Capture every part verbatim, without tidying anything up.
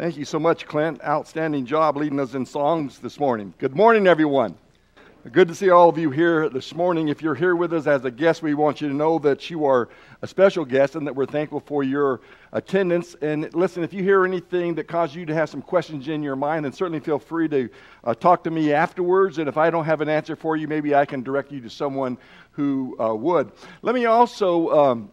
Thank you so much, Clint. Outstanding job leading us in songs this morning. Good morning, everyone. Good to see all of you here this morning. If you're here with us as a guest, we want you to know that you are a special guest and that we're thankful for your attendance. And listen, if you hear anything that caused you to have some questions in your mind, then certainly feel free to uh, talk to me afterwards. And if I don't have an answer for you, maybe I can direct you to someone who uh, would. Let me also um,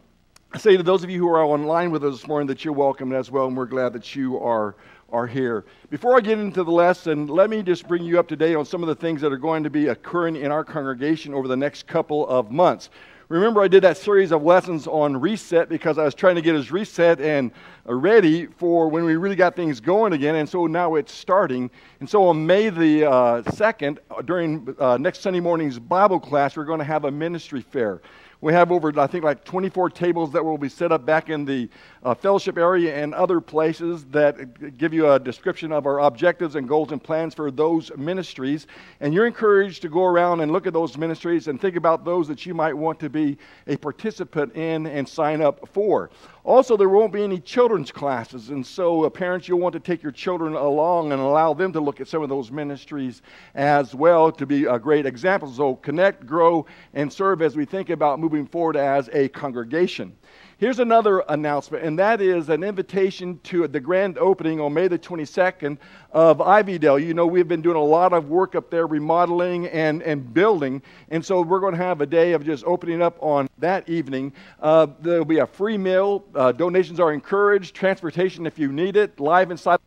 say to those of you who are online with us this morning that you're welcome as well, and we're glad that you are are here. Before I get into the lesson, let me just bring you up to date on some of the things that are going to be occurring in our congregation over the next couple of months. Remember, I did that series of lessons on reset because I was trying to get us reset and ready for when we really got things going again, and so now it's starting. And so on May the uh, second, during uh, next Sunday morning's Bible class, we're going to have a ministry fair. We have over, I think, like twenty-four tables that will be set up back in the uh, fellowship area and other places that give you a description of our objectives and goals and plans for those ministries. And you're encouraged to go around and look at those ministries and think about those that you might want to be a participant in and sign up for. Also, there won't be any children's classes, and so uh, parents, you'll want to take your children along and allow them to look at some of those ministries as well to be a great example. So connect, grow, and serve as we think about moving forward as a congregation. Here's another announcement, and that is an invitation to the grand opening on May the twenty-second of Ivydale. You know, we've been doing a lot of work up there, remodeling and, and building, and so we're going to have a day of just opening up on that evening. Uh, there will be a free meal. Uh, donations are encouraged, transportation if you need it, live and silent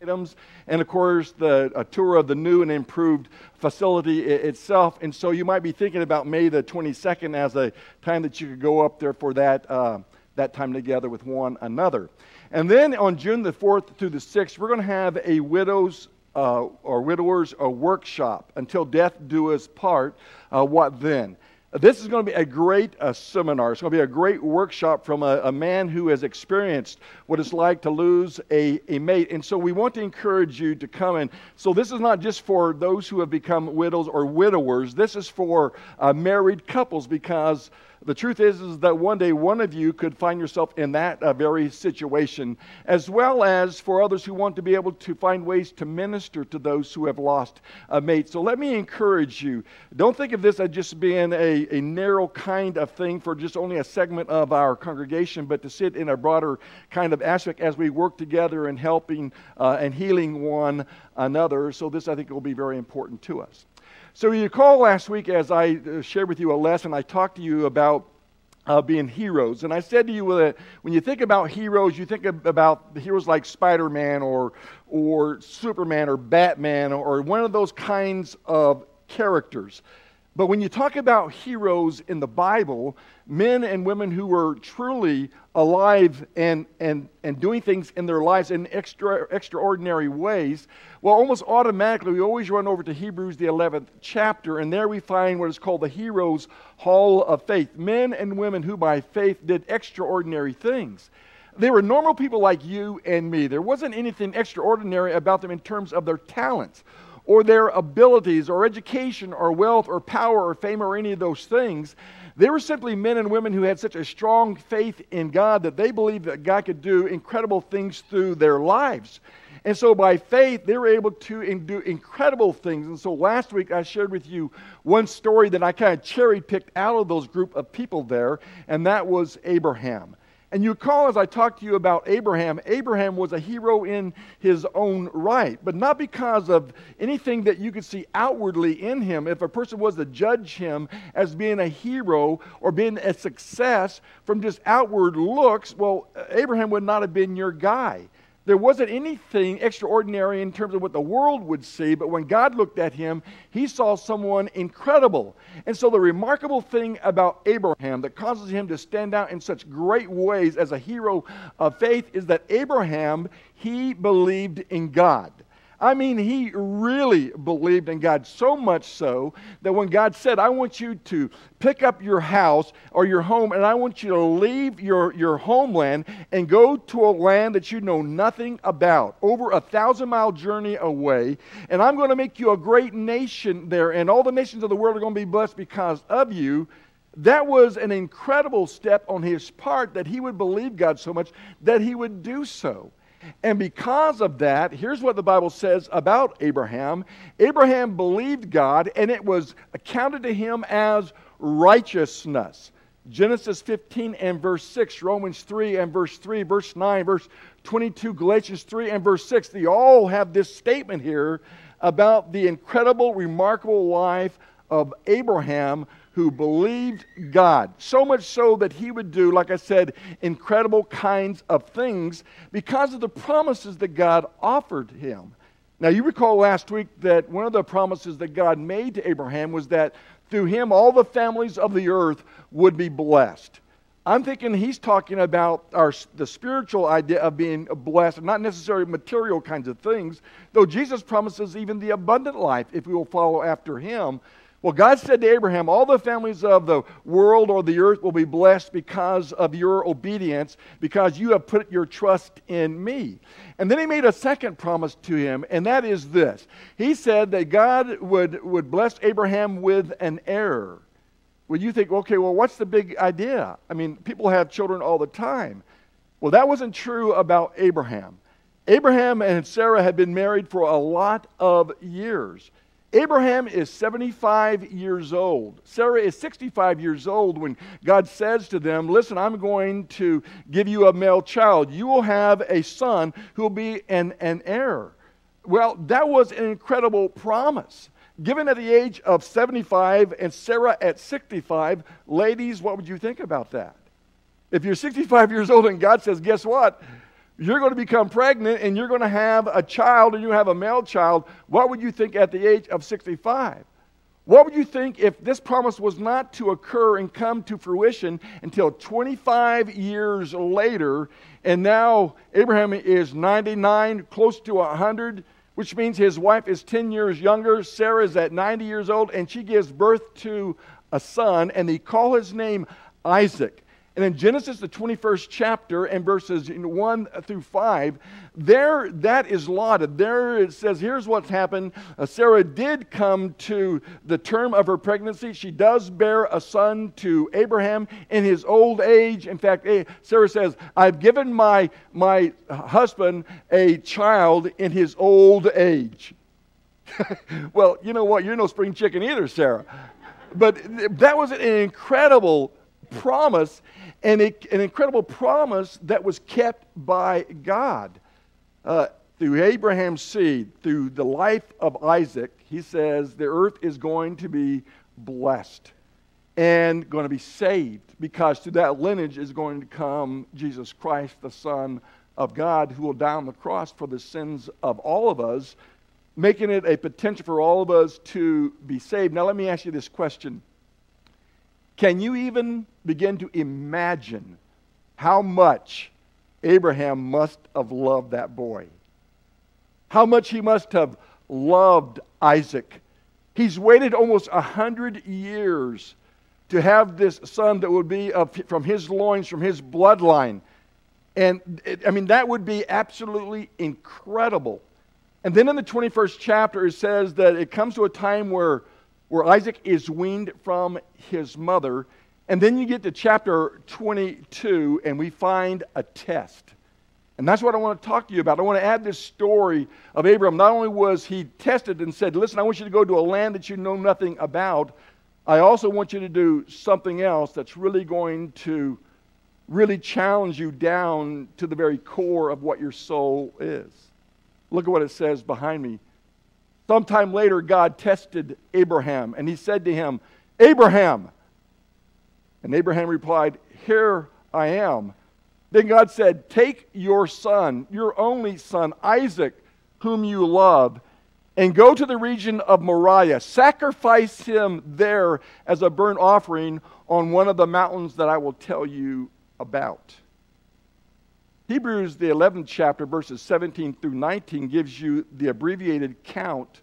items, and of course the a tour of the new and improved facility itself. And so you might be thinking about May the twenty-second as a time that you could go up there for that, uh, that time together with one another. And then on June the fourth through the sixth, we're going to have a widow's uh, or widowers a workshop, Until Death Do Us Part, uh, What Then? This is going to be a great uh, seminar. It's going to be a great workshop from a, a man who has experienced what it's like to lose a, a mate. And so we want to encourage you to come in. So this is not just for those who have become widows or widowers. This is for uh, married couples, because the truth is, is that one day one of you could find yourself in that uh, very situation, as well as for others who want to be able to find ways to minister to those who have lost a mate. So let me encourage you. Don't think of this as just being a, a narrow kind of thing for just only a segment of our congregation, but to sit in a broader kind of aspect as we work together in helping uh, and healing one another. So this, I think, will be very important to us. So you recall last week as I shared with you a lesson, I talked to you about Uh, being heroes. And I said to you that when you think about heroes, you think ab- about the heroes like Spider-Man or, or Superman or Batman or one of those kinds of characters. But when you talk about heroes in the Bible, men and women who were truly alive and, and, and doing things in their lives in extra, extraordinary ways, well, almost automatically, we always run over to Hebrews, the eleventh chapter, and there we find what is called the Heroes Hall of Faith. Men and women who by faith did extraordinary things. They were normal people like you and me. There wasn't anything extraordinary about them in terms of their talents or their abilities or education or wealth or power or fame or any of those things. They were simply men and women who had such a strong faith in God that they believed that God could do incredible things through their lives. And so by faith, they were able to do incredible things. And so last week, I shared with you one story that I kind of cherry-picked out of those group of people there, and that was Abraham. And you recall as I talked to you about Abraham, Abraham was a hero in his own right, but not because of anything that you could see outwardly in him. If a person was to judge him as being a hero or being a success from just outward looks, well, Abraham would not have been your guy. There wasn't anything extraordinary in terms of what the world would see, but when God looked at him, he saw someone incredible. And so the remarkable thing about Abraham that causes him to stand out in such great ways as a hero of faith is that Abraham, he believed in God. I mean, he really believed in God, so much so that when God said, I want you to pick up your house or your home, and I want you to leave your, your homeland and go to a land that you know nothing about, over a thousand-mile journey away, and I'm going to make you a great nation there, and all the nations of the world are going to be blessed because of you. That was an incredible step on his part, that he would believe God so much that he would do so. And because of that, here's what the Bible says about Abraham. Abraham believed God, and it was accounted to him as righteousness. Genesis fifteen and verse six, Romans three and verse three, verse nine, verse twenty-two, Galatians three and verse six. They all have this statement here about the incredible, remarkable life of Abraham, who believed God, so much so that he would do, like I said, incredible kinds of things because of the promises that God offered him. Now, you recall last week that one of the promises that God made to Abraham was that through him all the families of the earth would be blessed. I'm thinking he's talking about our, the spiritual idea of being blessed, not necessarily material kinds of things, though Jesus promises even the abundant life if we will follow after him. Well, God said to Abraham, all the families of the world or the earth will be blessed because of your obedience, because you have put your trust in me. And then he made a second promise to him, and that is this. He said that God would, would bless Abraham with an heir. Well, you think, okay, well, what's the big idea? I mean, people have children all the time. Well, that wasn't true about Abraham. Abraham and Sarah had been married for a lot of years. Abraham is seventy-five years old. Sarah is sixty-five years old when God says to them, listen, I'm going to give you a male child. You will have a son who will be an, an heir. Well, that was an incredible promise. Given at the age of seventy-five and Sarah at sixty-five, ladies, what would you think about that? If you're sixty-five years old and God says, guess what? You're going to become pregnant and you're going to have a child and you have a male child. What would you think at the age of sixty-five? What would you think if this promise was not to occur and come to fruition until twenty-five years later? And now Abraham is ninety-nine, close to one hundred, which means his wife is ten years younger. Sarah is at ninety years old and she gives birth to a son, and they call his name Isaac. And in Genesis, the twenty-first chapter, and verses one through five, there that is lauded. There it says, here's what's happened. Uh, Sarah did come to the term of her pregnancy. She does bear a son to Abraham in his old age. In fact, Sarah says, I've given my, my husband a child in his old age. Well, you know what? You're no spring chicken either, Sarah. But that was an incredible promise, and it, an incredible promise that was kept by God. Uh, through Abraham's seed, through the life of Isaac, he says the earth is going to be blessed and going to be saved, because through that lineage is going to come Jesus Christ, the Son of God, who will die on the cross for the sins of all of us, making it a potential for all of us to be saved. Now let me ask you this question. Can you even begin to imagine how much Abraham must have loved that boy? How much he must have loved Isaac. He's waited almost a hundred years to have this son that would be of, from his loins, from his bloodline. And it, I mean, that would be absolutely incredible. And then in the twenty-first chapter, it says that it comes to a time where where Isaac is weaned from his mother. And then you get to chapter twenty-two, and we find a test. And that's what I want to talk to you about. I want to add this story of Abraham. Not only was he tested and said, listen, I want you to go to a land that you know nothing about, I also want you to do something else that's really going to really challenge you down to the very core of what your soul is. Look at what it says behind me. Sometime later, God tested Abraham, and he said to him, Abraham. And Abraham replied, here I am. Then God said, take your son, your only son, Isaac, whom you love, and go to the region of Moriah. Sacrifice him there as a burnt offering on one of the mountains that I will tell you about. Hebrews, the eleventh chapter, verses seventeen through nineteen, gives you the abbreviated count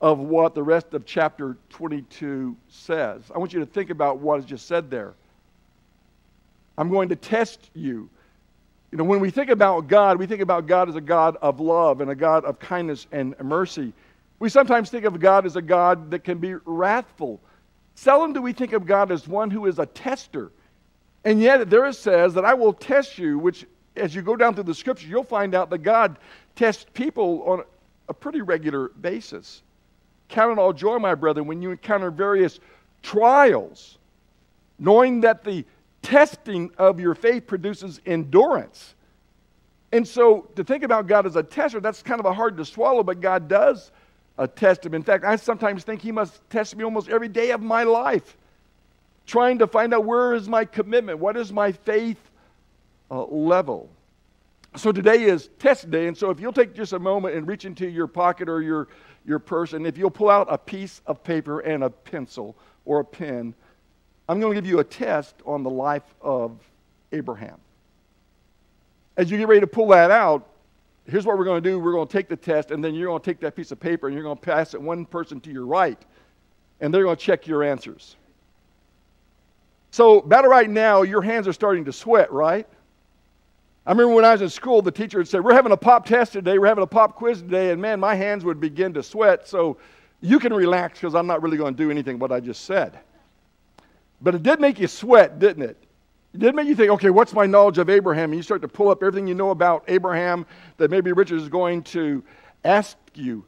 of what the rest of chapter twenty-two says. I want you to think about what is just said there. I'm going to test you. You know, when we think about God, we think about God as a God of love and a God of kindness and mercy. We sometimes think of God as a God that can be wrathful. Seldom do we think of God as one who is a tester. And yet there it says that I will test you, which as you go down through the scriptures, you'll find out that God tests people on a pretty regular basis. Count it all joy, my brethren, when you encounter various trials, knowing that the testing of your faith produces endurance. And so to think about God as a tester, that's kind of a hard to swallow, but God does uh, test him. In fact, I sometimes think he must test me almost every day of my life, trying to find out where is my commitment, what is my faith uh, level. So today is test day, and so if you'll take just a moment and reach into your pocket or your, your purse, and if you'll pull out a piece of paper and a pencil or a pen, I'm going to give you a test on the life of Abraham. As you get ready to pull that out, here's what we're going to do. We're going to take the test, and then you're going to take that piece of paper, and you're going to pass it one person to your right, and they're going to check your answers. So about right now, your hands are starting to sweat, right? I remember when I was in school, the teacher would say, we're having a pop test today, we're having a pop quiz today, and man, my hands would begin to sweat, so you can relax because I'm not really going to do anything what I just said. But it did make you sweat, didn't it? It did make you think, okay, what's my knowledge of Abraham? And you start to pull up everything you know about Abraham that maybe Richard is going to ask you.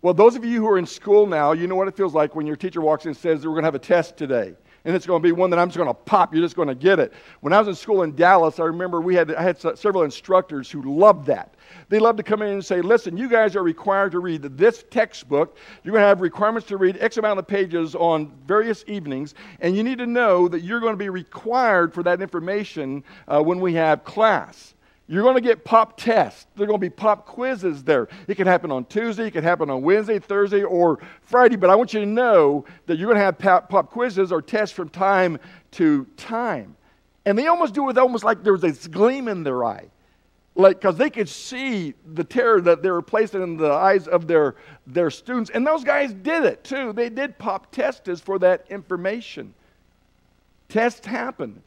Well, those of you who are in school now, you know what it feels like when your teacher walks in and says, we're going to have a test today. And it's going to be one that I'm just going to pop. You're just going to get it. When I was in school in Dallas, I remember we had, I had several instructors who loved that. They loved to come in and say, listen, you guys are required to read this textbook. You're going to have requirements to read X amount of pages on various evenings. And you need to know that you're going to be required for that information uh, when we have class. You're going to get pop tests. There are going to be pop quizzes there. It can happen on Tuesday, it can happen on Wednesday, Thursday, or Friday, but I want you to know that you're going to have pop, pop quizzes or tests from time to time. And they almost do it almost like there was this gleam in their eye, like because they could see the terror that they were placing in the eyes of their, their students. And those guys did it too. They did pop tests for that information. Tests happened.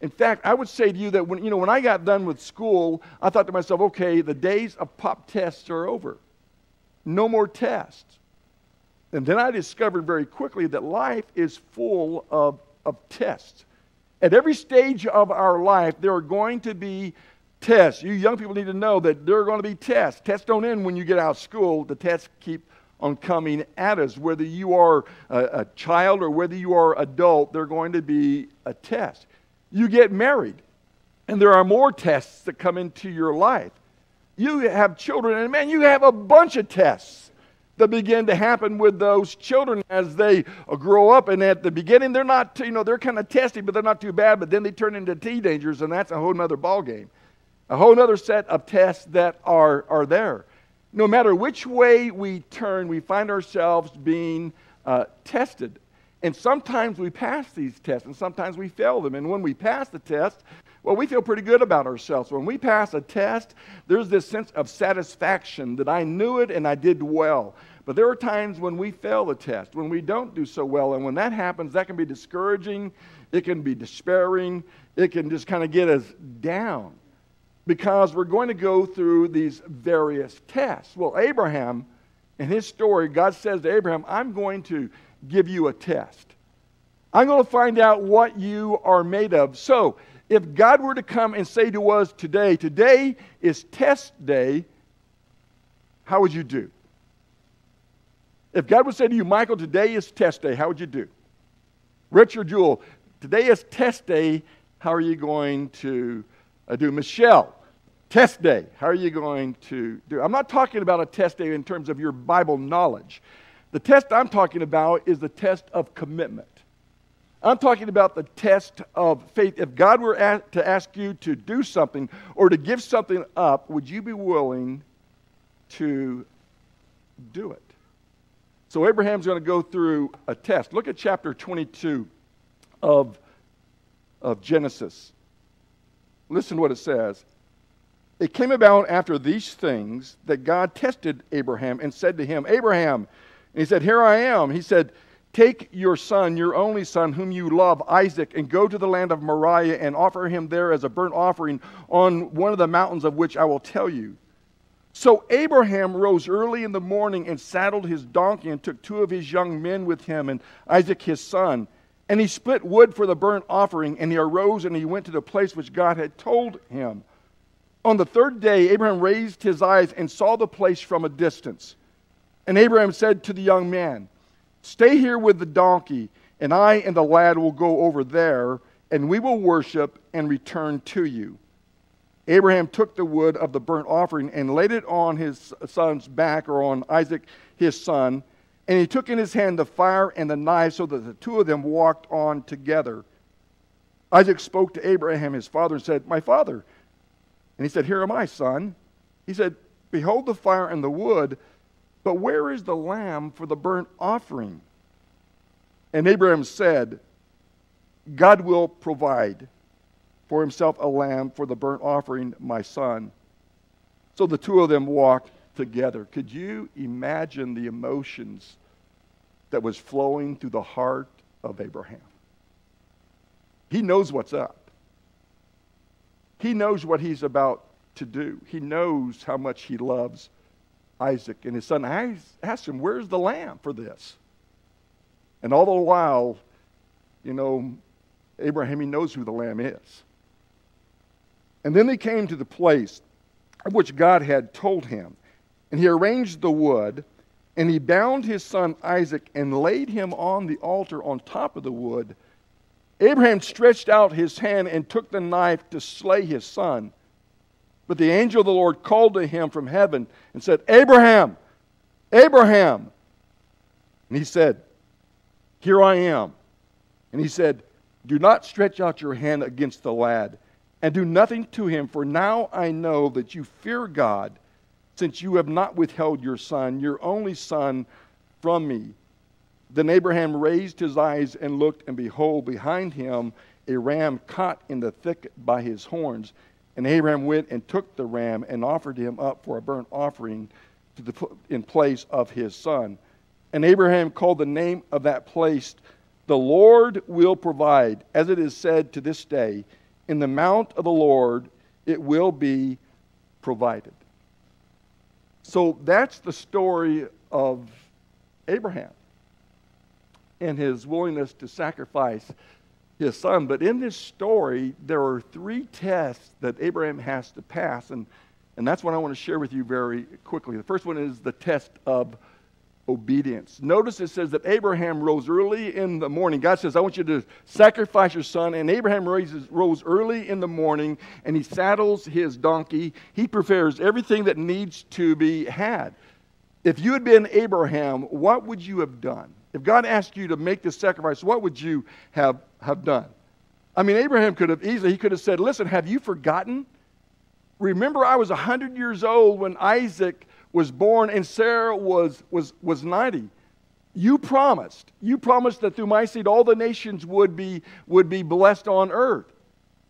In fact, I would say to you that when, you know, when I got done with school, I thought to myself, okay, the days of pop tests are over. No more tests. And then I discovered very quickly that life is full of, of tests. At every stage of our life, there are going to be tests. You young people need to know that there are going to be tests. Tests don't end when you get out of school. The tests keep on coming at us. Whether you are a, a child or whether you are adult, they're going to be a test. You get married, and there are more tests that come into your life. You have children, and man, you have a bunch of tests that begin to happen with those children as they grow up. And at the beginning, they're not, you know, they're kind of testy, but they're not too bad. But then they turn into teenagers, and that's a whole nother ballgame. A whole nother set of tests that are, are there. No matter which way we turn, we find ourselves being uh, tested. And sometimes we pass these tests, and sometimes we fail them. And when we pass the test, well, we feel pretty good about ourselves. When we pass a test, there's this sense of satisfaction that I knew it and I did well. But there are times when we fail the test, when we don't do so well. And when that happens, that can be discouraging. It can be despairing. It can just kind of get us down because we're going to go through these various tests. Well, Abraham, in his story, God says to Abraham, I'm going to give you a test. I'm going to find out what you are made of. So if God were to come and say to us today, today is test day, how would you do? If God would say to you, Michael, today is test day, how would you do? Richard Jewell, today is test day, how are you going to do? Michelle, test day, how are you going to do? I'm not talking about a test day in terms of your Bible knowledge. The test I'm talking about is the test of commitment. I'm talking about the test of faith. If God were to ask you to do something or to give something up, would you be willing to do it? So Abraham's going to go through a test. Look at chapter twenty-two of, of Genesis. Listen to what it says. It came about after these things that God tested Abraham and said to him, Abraham, and he said, here I am. He said, take your son, your only son, whom you love, Isaac, and go to the land of Moriah and offer him there as a burnt offering on one of the mountains of which I will tell you. So Abraham rose early in the morning and saddled his donkey and took two of his young men with him and Isaac his son. And he split wood for the burnt offering, and he arose and he went to the place which God had told him. On the third day, Abraham raised his eyes and saw the place from a distance. And Abraham said to the young man, "Stay here with the donkey, and I and the lad will go over there, and we will worship and return to you." Abraham took the wood of the burnt offering and laid it on his son's back, or on Isaac, his son, and he took in his hand the fire and the knife, so that the two of them walked on together. Isaac spoke to Abraham, his father, and said, "My father." And he said, "Here am I, son." He said, "Behold the fire and the wood, but where is the lamb for the burnt offering?" And Abraham said, "God will provide for himself a lamb for the burnt offering, my son." So the two of them walked together. Could you imagine the emotions that was flowing through the heart of Abraham? He knows what's up. He knows what he's about to do. He knows how much he loves Isaac and his son. I asked him, "Where's the lamb for this?" And all the while, you know, Abraham, he knows who the lamb is. And then they came to the place of which God had told him. And he arranged the wood, and he bound his son Isaac and laid him on the altar on top of the wood. Abraham stretched out his hand and took the knife to slay his son. But the angel of the Lord called to him from heaven and said, "Abraham, Abraham." And he said, "Here I am." And he said, "Do not stretch out your hand against the lad, and do nothing to him, for now I know that you fear God, since you have not withheld your son, your only son, from me." Then Abraham raised his eyes and looked, and behold, behind him a ram caught in the thicket by his horns. And Abraham went and took the ram and offered him up for a burnt offering to the, in place of his son. And Abraham called the name of that place, "The Lord will provide," as it is said to this day, "In the mount of the Lord it will be provided." So that's the story of Abraham and his willingness to sacrifice his son. But in this story, there are three tests that Abraham has to pass, and, and that's what I want to share with you very quickly. The first one is the test of obedience. Notice it says that Abraham rose early in the morning. God says, "I want you to sacrifice your son." And Abraham raises, rose early in the morning, and he saddles his donkey. He prepares everything that needs to be had. If you had been Abraham, what would you have done? If God asked you to make this sacrifice, what would you have, have done? I mean, Abraham could have easily, he could have said, "Listen, have you forgotten? Remember, I was one hundred years old when Isaac was born and Sarah was, was, was ninety. You promised. You promised that through my seed all the nations would be, would be blessed on earth.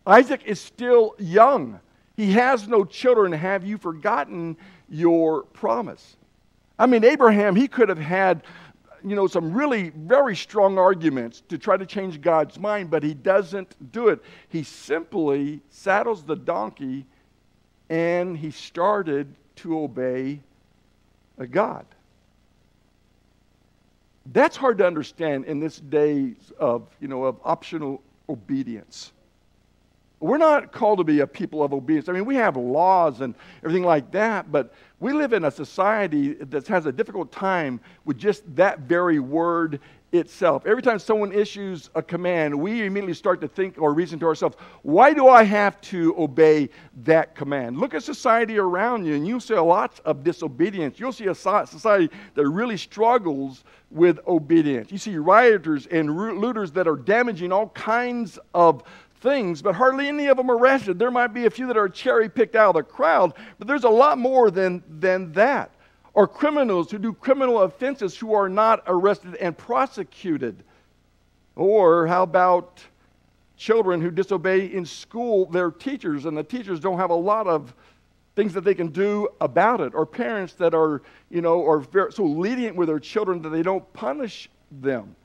Isaac is still young. He has no children. Have you forgotten your promise?" I mean, Abraham, he could have had, you know, some really very strong arguments to try to change God's mind, but he doesn't do it. He simply saddles the donkey, and he started to obey God. That's hard to understand in this day of, you know, of optional obedience. We're not called to be a people of obedience. I mean, we have laws and everything like that, but we live in a society that has a difficult time with just that very word itself. Every time someone issues a command, we immediately start to think or reason to ourselves, why do I have to obey that command? Look at society around you, and you'll see a lot of disobedience. You'll see a society that really struggles with obedience. You see rioters and looters that are damaging all kinds of things, but hardly any of them are arrested. There might be a few that are cherry-picked out of the crowd, but there's a lot more than, than that. Or criminals who do criminal offenses who are not arrested and prosecuted. Or how about children who disobey in school their teachers, and the teachers don't have a lot of things that they can do about it. Or parents that are, you know, are very, so lenient with their children that they don't punish them.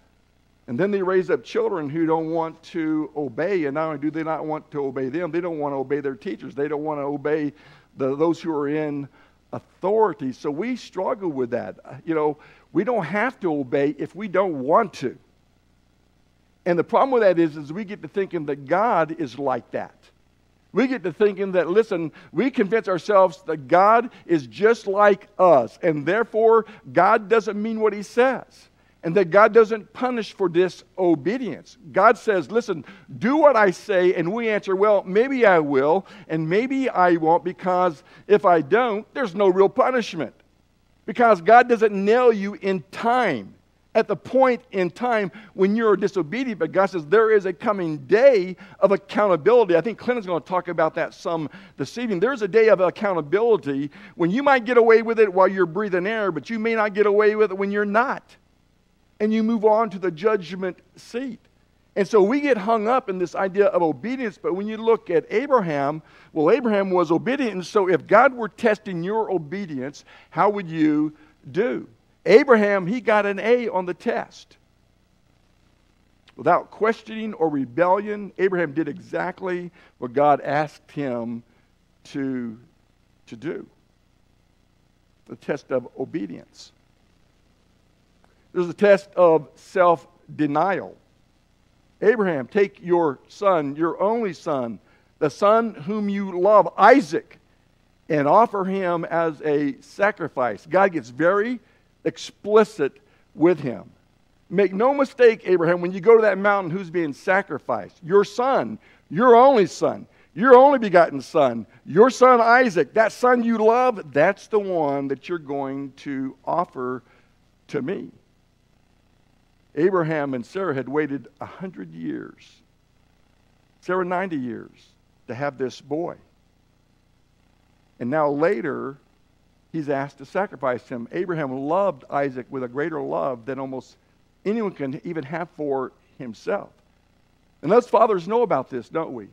And then they raise up children who don't want to obey, and not only do they not want to obey them, they don't want to obey their teachers. They don't want to obey the, those who are in authority. So we struggle with that. You know, we don't have to obey if we don't want to. And the problem with that is, is we get to thinking that God is like that. We get to thinking that, listen, we convince ourselves that God is just like us, and therefore God doesn't mean what he says, and that God doesn't punish for disobedience. God says, listen, do what I say, and we answer, well, maybe I will, and maybe I won't, because if I don't, there's no real punishment, because God doesn't nail you in time. At the point in time when you're disobedient, but God says there is a coming day of accountability. I think Clint is going to talk about that some this evening. There's a day of accountability when you might get away with it while you're breathing air, but you may not get away with it when you're not. And you move on to the judgment seat. And so we get hung up in this idea of obedience, but when you look at Abraham, well, Abraham was obedient, and so if God were testing your obedience, how would you do? Abraham, he got an A on the test. Without questioning or rebellion, Abraham did exactly what God asked him to, to do. The test of obedience. There's a test of self-denial. Abraham, take your son, your only son, the son whom you love, Isaac, and offer him as a sacrifice. God gets very explicit with him. Make no mistake, Abraham, when you go to that mountain, who's being sacrificed? Your son, your only son, your only begotten son, your son Isaac, that son you love, that's the one that you're going to offer to me. Abraham and Sarah had waited a hundred years, Sarah ninety years, to have this boy. And now later, he's asked to sacrifice him. Abraham loved Isaac with a greater love than almost anyone can even have for himself. And us fathers know about this, don't we?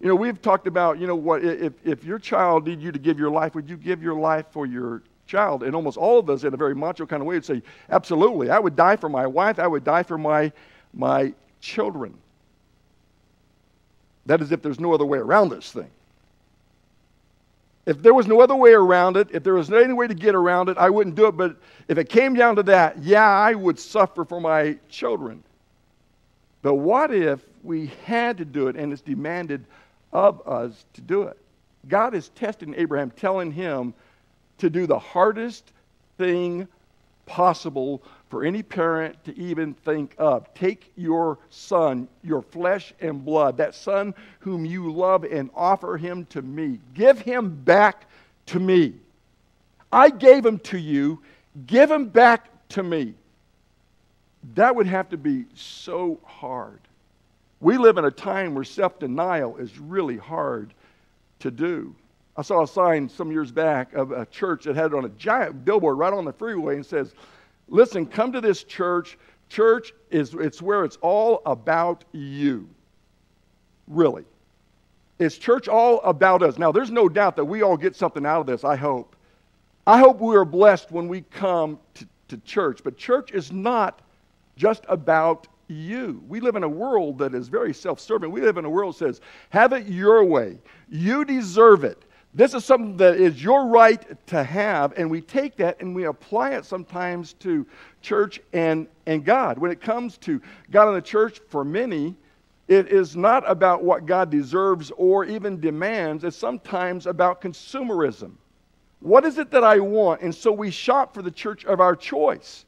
You know, we've talked about, you know, what if, if your child needed you to give your life, would you give your life for your child? And almost all of us in a very macho kind of way would say, absolutely, I would die for my wife, I would die for my, my children. That is if there's no other way around this thing. If there was no other way around it, if there was any way to get around it, I wouldn't do it. But if it came down to that, yeah, I would suffer for my children. But what if we had to do it and it's demanded of us to do it? God is testing Abraham, telling him to do the hardest thing possible for any parent to even think of. Take your son, your flesh and blood, that son whom you love, and offer him to me. Give him back to me. I gave him to you. Give him back to me. That would have to be so hard. We live in a time where self-denial is really hard to do. I saw a sign some years back of a church that had it on a giant billboard right on the freeway and says, listen, come to this church. Church is it's where it's all about you. Really. It's church all about us. Now, there's no doubt that we all get something out of this, I hope. I hope we are blessed when we come to, to church. But church is not just about you. We live in a world that is very self-serving. We live in a world that says, have it your way. You deserve it. This is something that is your right to have, and we take that and we apply it sometimes to church and, and God. When it comes to God and the church, for many, it is not about what God deserves or even demands. It's sometimes about consumerism. What is it that I want? And so we shop for the church of our choice.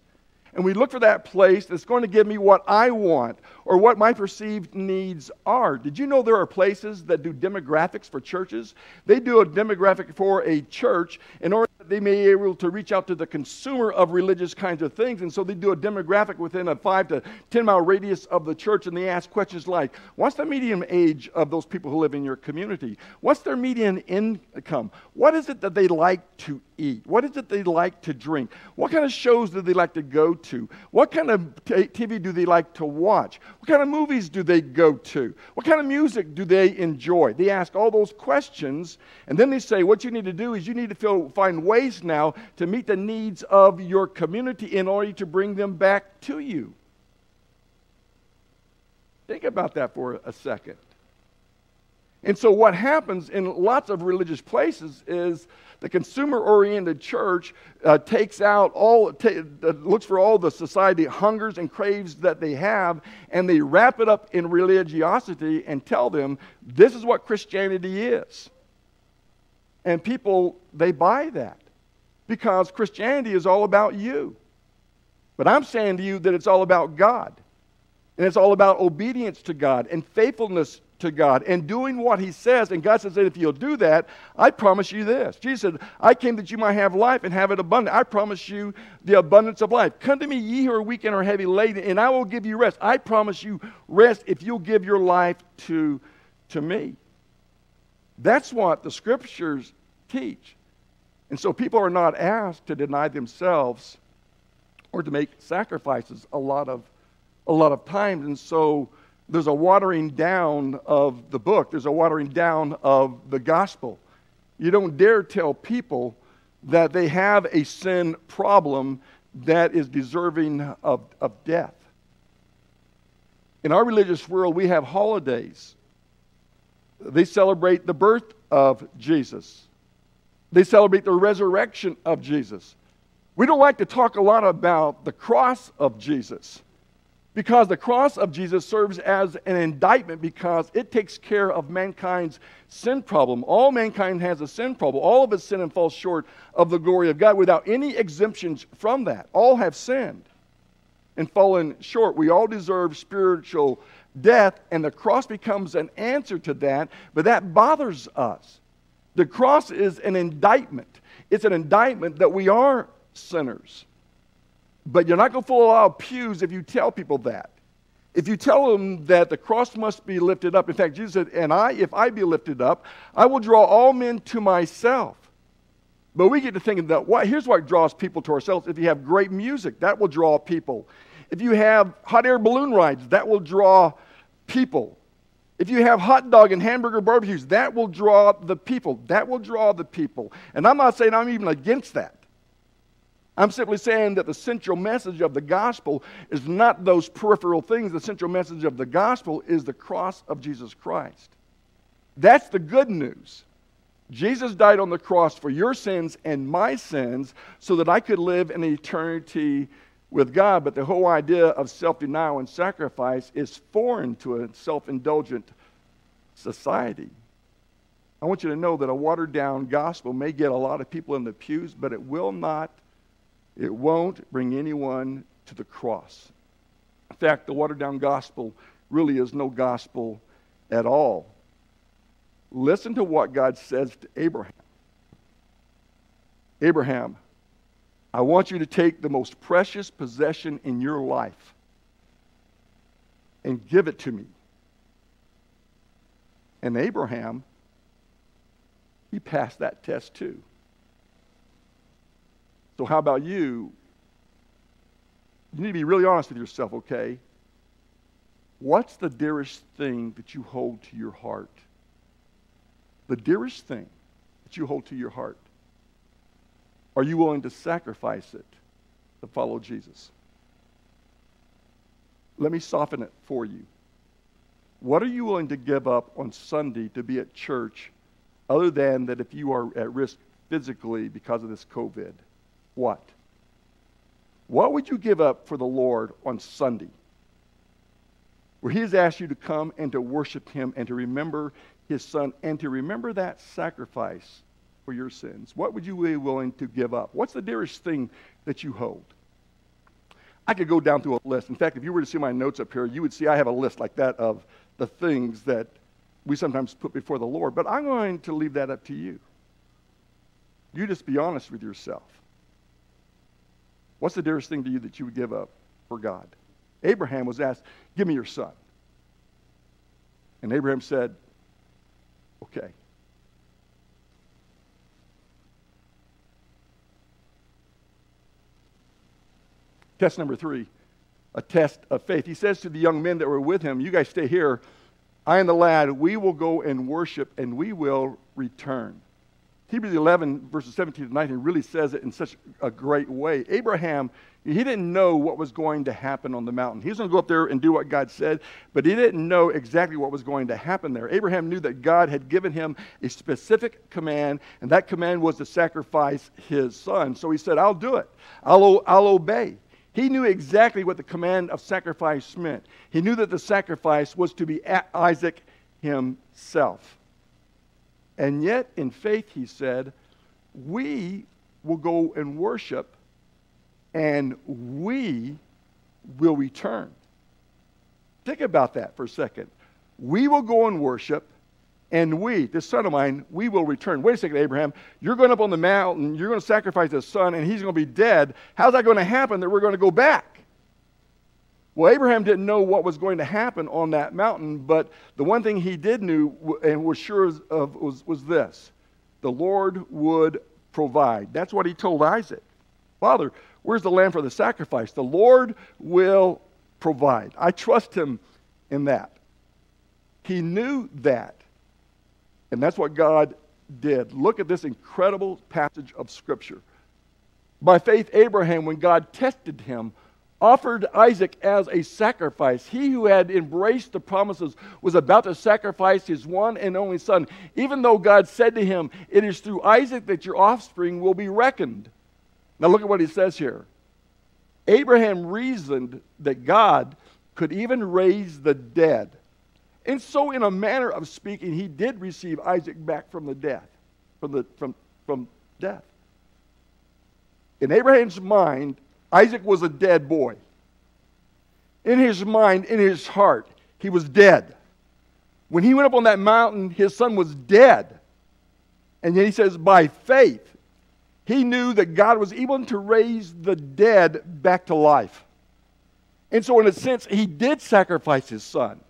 And we look for that place that's going to give me what I want or what my perceived needs are. Did you know there are places that do demographics for churches? They do a demographic for a church in order that they may be able to reach out to the consumer of religious kinds of things. And so they do a demographic within a five to ten mile radius of the church, and they ask questions like, what's the median age of those people who live in your community? What's their median income? What is it that they like to eat? What is it they like to drink? What kind of shows do they like to go to? To? What kind of T V do they like to watch? What kind of movies do they go to? What kind of music do they enjoy? They ask all those questions, and then they say, what you need to do is you need to feel, find ways now to meet the needs of your community in order to bring them back to you. Think about that for a second. And so what happens in lots of religious places is the consumer-oriented church uh, takes out all, t- looks for all the society hungers and craves that they have, and they wrap it up in religiosity and tell them, this is what Christianity is. And people, they buy that because Christianity is all about you. But I'm saying to you that it's all about God. And it's all about obedience to God and faithfulness to God and doing what He says. And God says that if you'll do that, I promise you this. Jesus said, I came that you might have life and have it abundant. I promise you the abundance of life. Come to me, ye who are weak and are heavy laden, and I will give you rest. I promise you rest if you'll give your life to, to me. That's what the Scriptures teach. And so people are not asked to deny themselves or to make sacrifices a lot of a lot of times. And so there's a watering down of the book. There's a watering down of the gospel. You don't dare tell people that they have a sin problem that is deserving of, of death. In our religious world, we have holidays. They celebrate the birth of Jesus. They celebrate the resurrection of Jesus. We don't like to talk a lot about the cross of Jesus, because the cross of Jesus serves as an indictment because it takes care of mankind's sin problem. All mankind has a sin problem. All of us sin and fall short of the glory of God without any exemptions from that. All have sinned and fallen short. We all deserve spiritual death, and the cross becomes an answer to that, but that bothers us. The cross is an indictment. It's an indictment that we are sinners. But you're not going to fill a lot of pews if you tell people that. If you tell them that the cross must be lifted up. In fact, Jesus said, and I, if I be lifted up, I will draw all men to myself. But we get to thinking that, well, here's what draws people to ourselves. If you have great music, that will draw people. If you have hot air balloon rides, that will draw people. If you have hot dog and hamburger barbecues, that will draw the people. That will draw the people. And I'm not saying I'm even against that. I'm simply saying that the central message of the gospel is not those peripheral things. The central message of the gospel is the cross of Jesus Christ. That's the good news. Jesus died on the cross for your sins and my sins so that I could live in eternity with God. But the whole idea of self-denial and sacrifice is foreign to a self-indulgent society. I want you to know that a watered-down gospel may get a lot of people in the pews, but it will not It won't bring anyone to the cross. In fact, the watered-down gospel really is no gospel at all. Listen to what God says to Abraham. Abraham, I want you to take the most precious possession in your life and give it to me. And Abraham, he passed that test too. So how about you? You need to be really honest with yourself, okay? What's the dearest thing that you hold to your heart? The dearest thing that you hold to your heart. Are you willing to sacrifice it to follow Jesus? Let me soften it for you. What are you willing to give up on Sunday to be at church, other than that if you are at risk physically because of this COVID? What? What would you give up for the Lord on Sunday, where He has asked you to come and to worship Him and to remember His Son and to remember that sacrifice for your sins? What would you be willing to give up? What's the dearest thing that you hold? I could go down through a list. In fact, if you were to see my notes up here, you would see I have a list like that of the things that we sometimes put before the Lord. But I'm going to leave that up to you. You just be honest with yourself. What's the dearest thing to you that you would give up for God? Abraham was asked, give me your son. And Abraham said, okay. Test number three, a test of faith. He says to the young men that were with him, you guys stay here. I and the lad, we will go and worship and we will return. Hebrews eleven, verses seventeen to nineteen really says it in such a great way. Abraham, he didn't know what was going to happen on the mountain. He was going to go up there and do what God said, but he didn't know exactly what was going to happen there. Abraham knew that God had given him a specific command, and that command was to sacrifice his son. So he said, I'll do it. I'll, I'll obey. He knew exactly what the command of sacrifice meant. He knew that the sacrifice was to be Isaac himself. And yet, in faith, he said, we will go and worship, and we will return. Think about that for a second. We will go and worship, and we, this son of mine, we will return. Wait a second, Abraham. You're going up on the mountain. You're going to sacrifice his son, and he's going to be dead. How's that going to happen that we're going to go back? Well, Abraham didn't know what was going to happen on that mountain, but the one thing he did know and was sure of was, was this. The Lord would provide. That's what he told Isaac. Father, where's the lamb for the sacrifice? The Lord will provide. I trust him in that. He knew that. And that's what God did. Look at this incredible passage of Scripture. By faith, Abraham, when God tested him, offered Isaac as a sacrifice. He who had embraced the promises was about to sacrifice his one and only son, even though God said to him, it is through Isaac that your offspring will be reckoned. Now look at what he says here. Abraham reasoned that God could even raise the dead. And so in a manner of speaking, he did receive Isaac back from the death, from, the, from, from death. In Abraham's mind, Isaac was a dead boy. In his mind, in his heart, he was dead. When he went up on that mountain, his son was dead. And yet he says, by faith, he knew that God was able to raise the dead back to life. And so in a sense, he did sacrifice his son.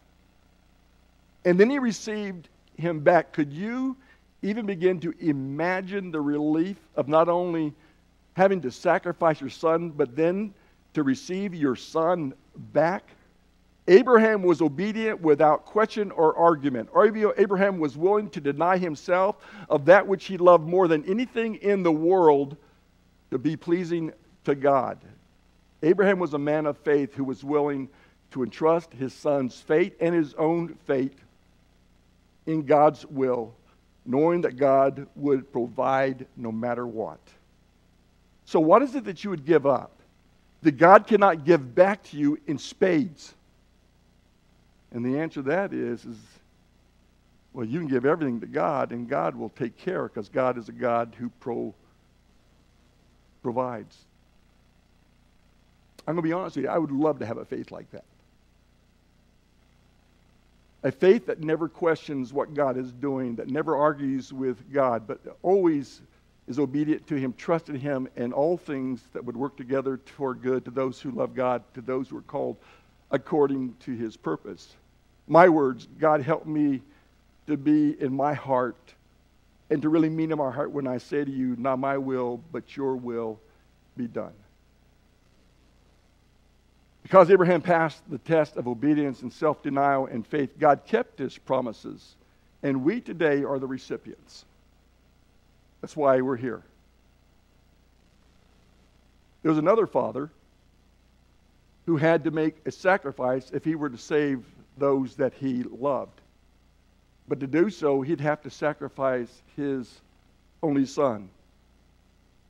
And then he received him back. Could you even begin to imagine the relief of not only having to sacrifice your son, but then to receive your son back? Abraham was obedient without question or argument. Abraham was willing to deny himself of that which he loved more than anything in the world to be pleasing to God. Abraham was a man of faith who was willing to entrust his son's fate and his own fate in God's will, knowing that God would provide no matter what. So what is it that you would give up that God cannot give back to you in spades? And the answer to that is, is well, you can give everything to God, and God will take care, because God is a God who pro provides. I'm going to be honest with you, I would love to have a faith like that. A faith that never questions what God is doing, that never argues with God, but always is obedient to him, trusted him, and all things that would work together for good to those who love God, to those who are called according to his purpose. My words, God help me to be in my heart and to really mean in my heart when I say to you, not my will, but your will be done. Because Abraham passed the test of obedience and self-denial and faith, God kept his promises, and we today are the recipients. That's why we're here. There was another father who had to make a sacrifice if he were to save those that he loved. But to do so, he'd have to sacrifice his only son,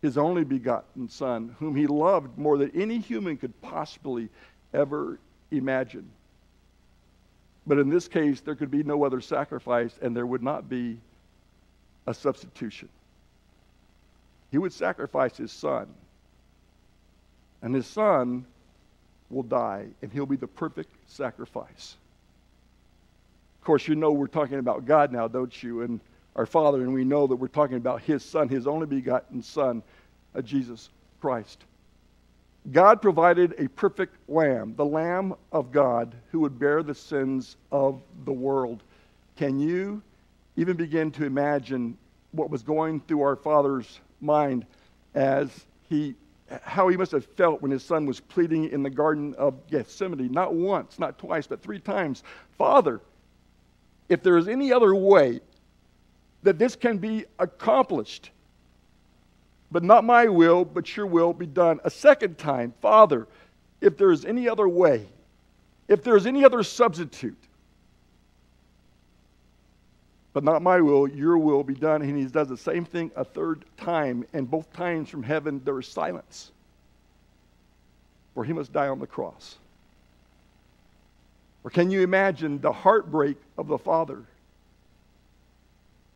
his only begotten son, whom he loved more than any human could possibly ever imagine. But in this case, there could be no other sacrifice, and there would not be a substitution. He would sacrifice his son, and his son will die, and he'll be the perfect sacrifice. Of course, you know we're talking about God now, don't you, and our Father, and we know that we're talking about his son, his only begotten son, Jesus Christ. God provided a perfect lamb, the Lamb of God, who would bear the sins of the world. Can you even begin to imagine what was going through our Father's mind as he, how he must have felt when his son was pleading in the Garden of Gethsemane, not once, not twice, but three times? Father, if there is any other way that this can be accomplished. But not my will, but your will be done. A second time, Father, if there is any other way, if there is any other substitute, but not my will, your will be done. And he does the same thing a third time. And both times from heaven there is silence. For he must die on the cross. Or can you imagine the heartbreak of the Father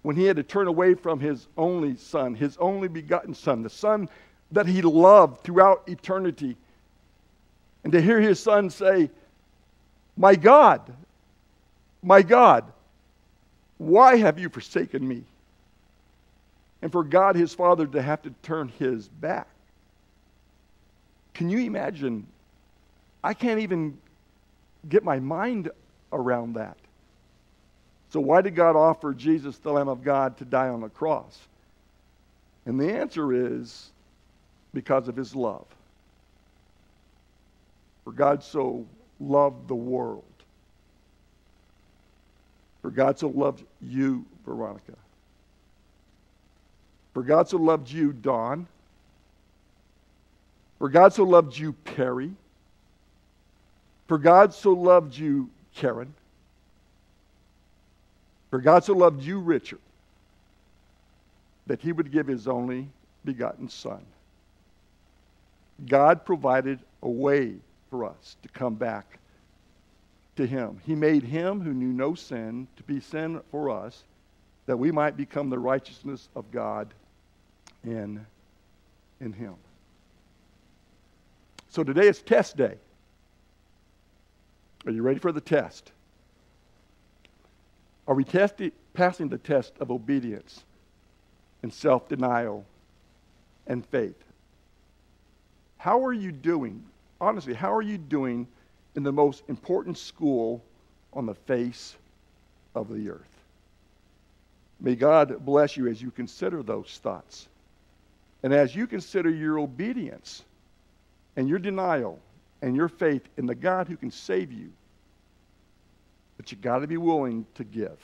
when he had to turn away from his only Son, his only begotten Son, the Son that he loved throughout eternity. And to hear his Son say, "My God, my God, why have you forsaken me?" And for God, his Father, to have to turn his back. Can you imagine? I can't even get my mind around that. So why did God offer Jesus, the Lamb of God, to die on the cross? And the answer is because of his love. For God so loved the world. For God so loved you, Veronica. For God so loved you, Dawn. For God so loved you, Perry. For God so loved you, Karen. For God so loved you, Richard, that he would give his only begotten Son. God provided a way for us to come back to him. He made him who knew no sin to be sin for us, that we might become the righteousness of God in, in him. So today is test day. Are you ready for the test? Are we testing, passing the test of obedience and self-denial and faith? How are you doing? Honestly, how are you doing in the most important school on the face of the earth? May God bless you as you consider those thoughts. And as you consider your obedience and your denial and your faith in the God who can save you, but you've got to be willing to give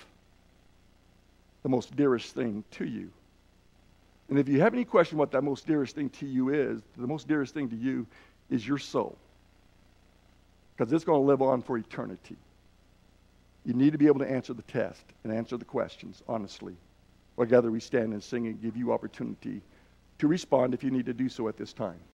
the most dearest thing to you. And if you have any question what that most dearest thing to you is, the most dearest thing to you is your soul. Because it's going to live on for eternity. You need to be able to answer the test and answer the questions honestly. Together we stand and sing and give you opportunity to respond if you need to do so at this time.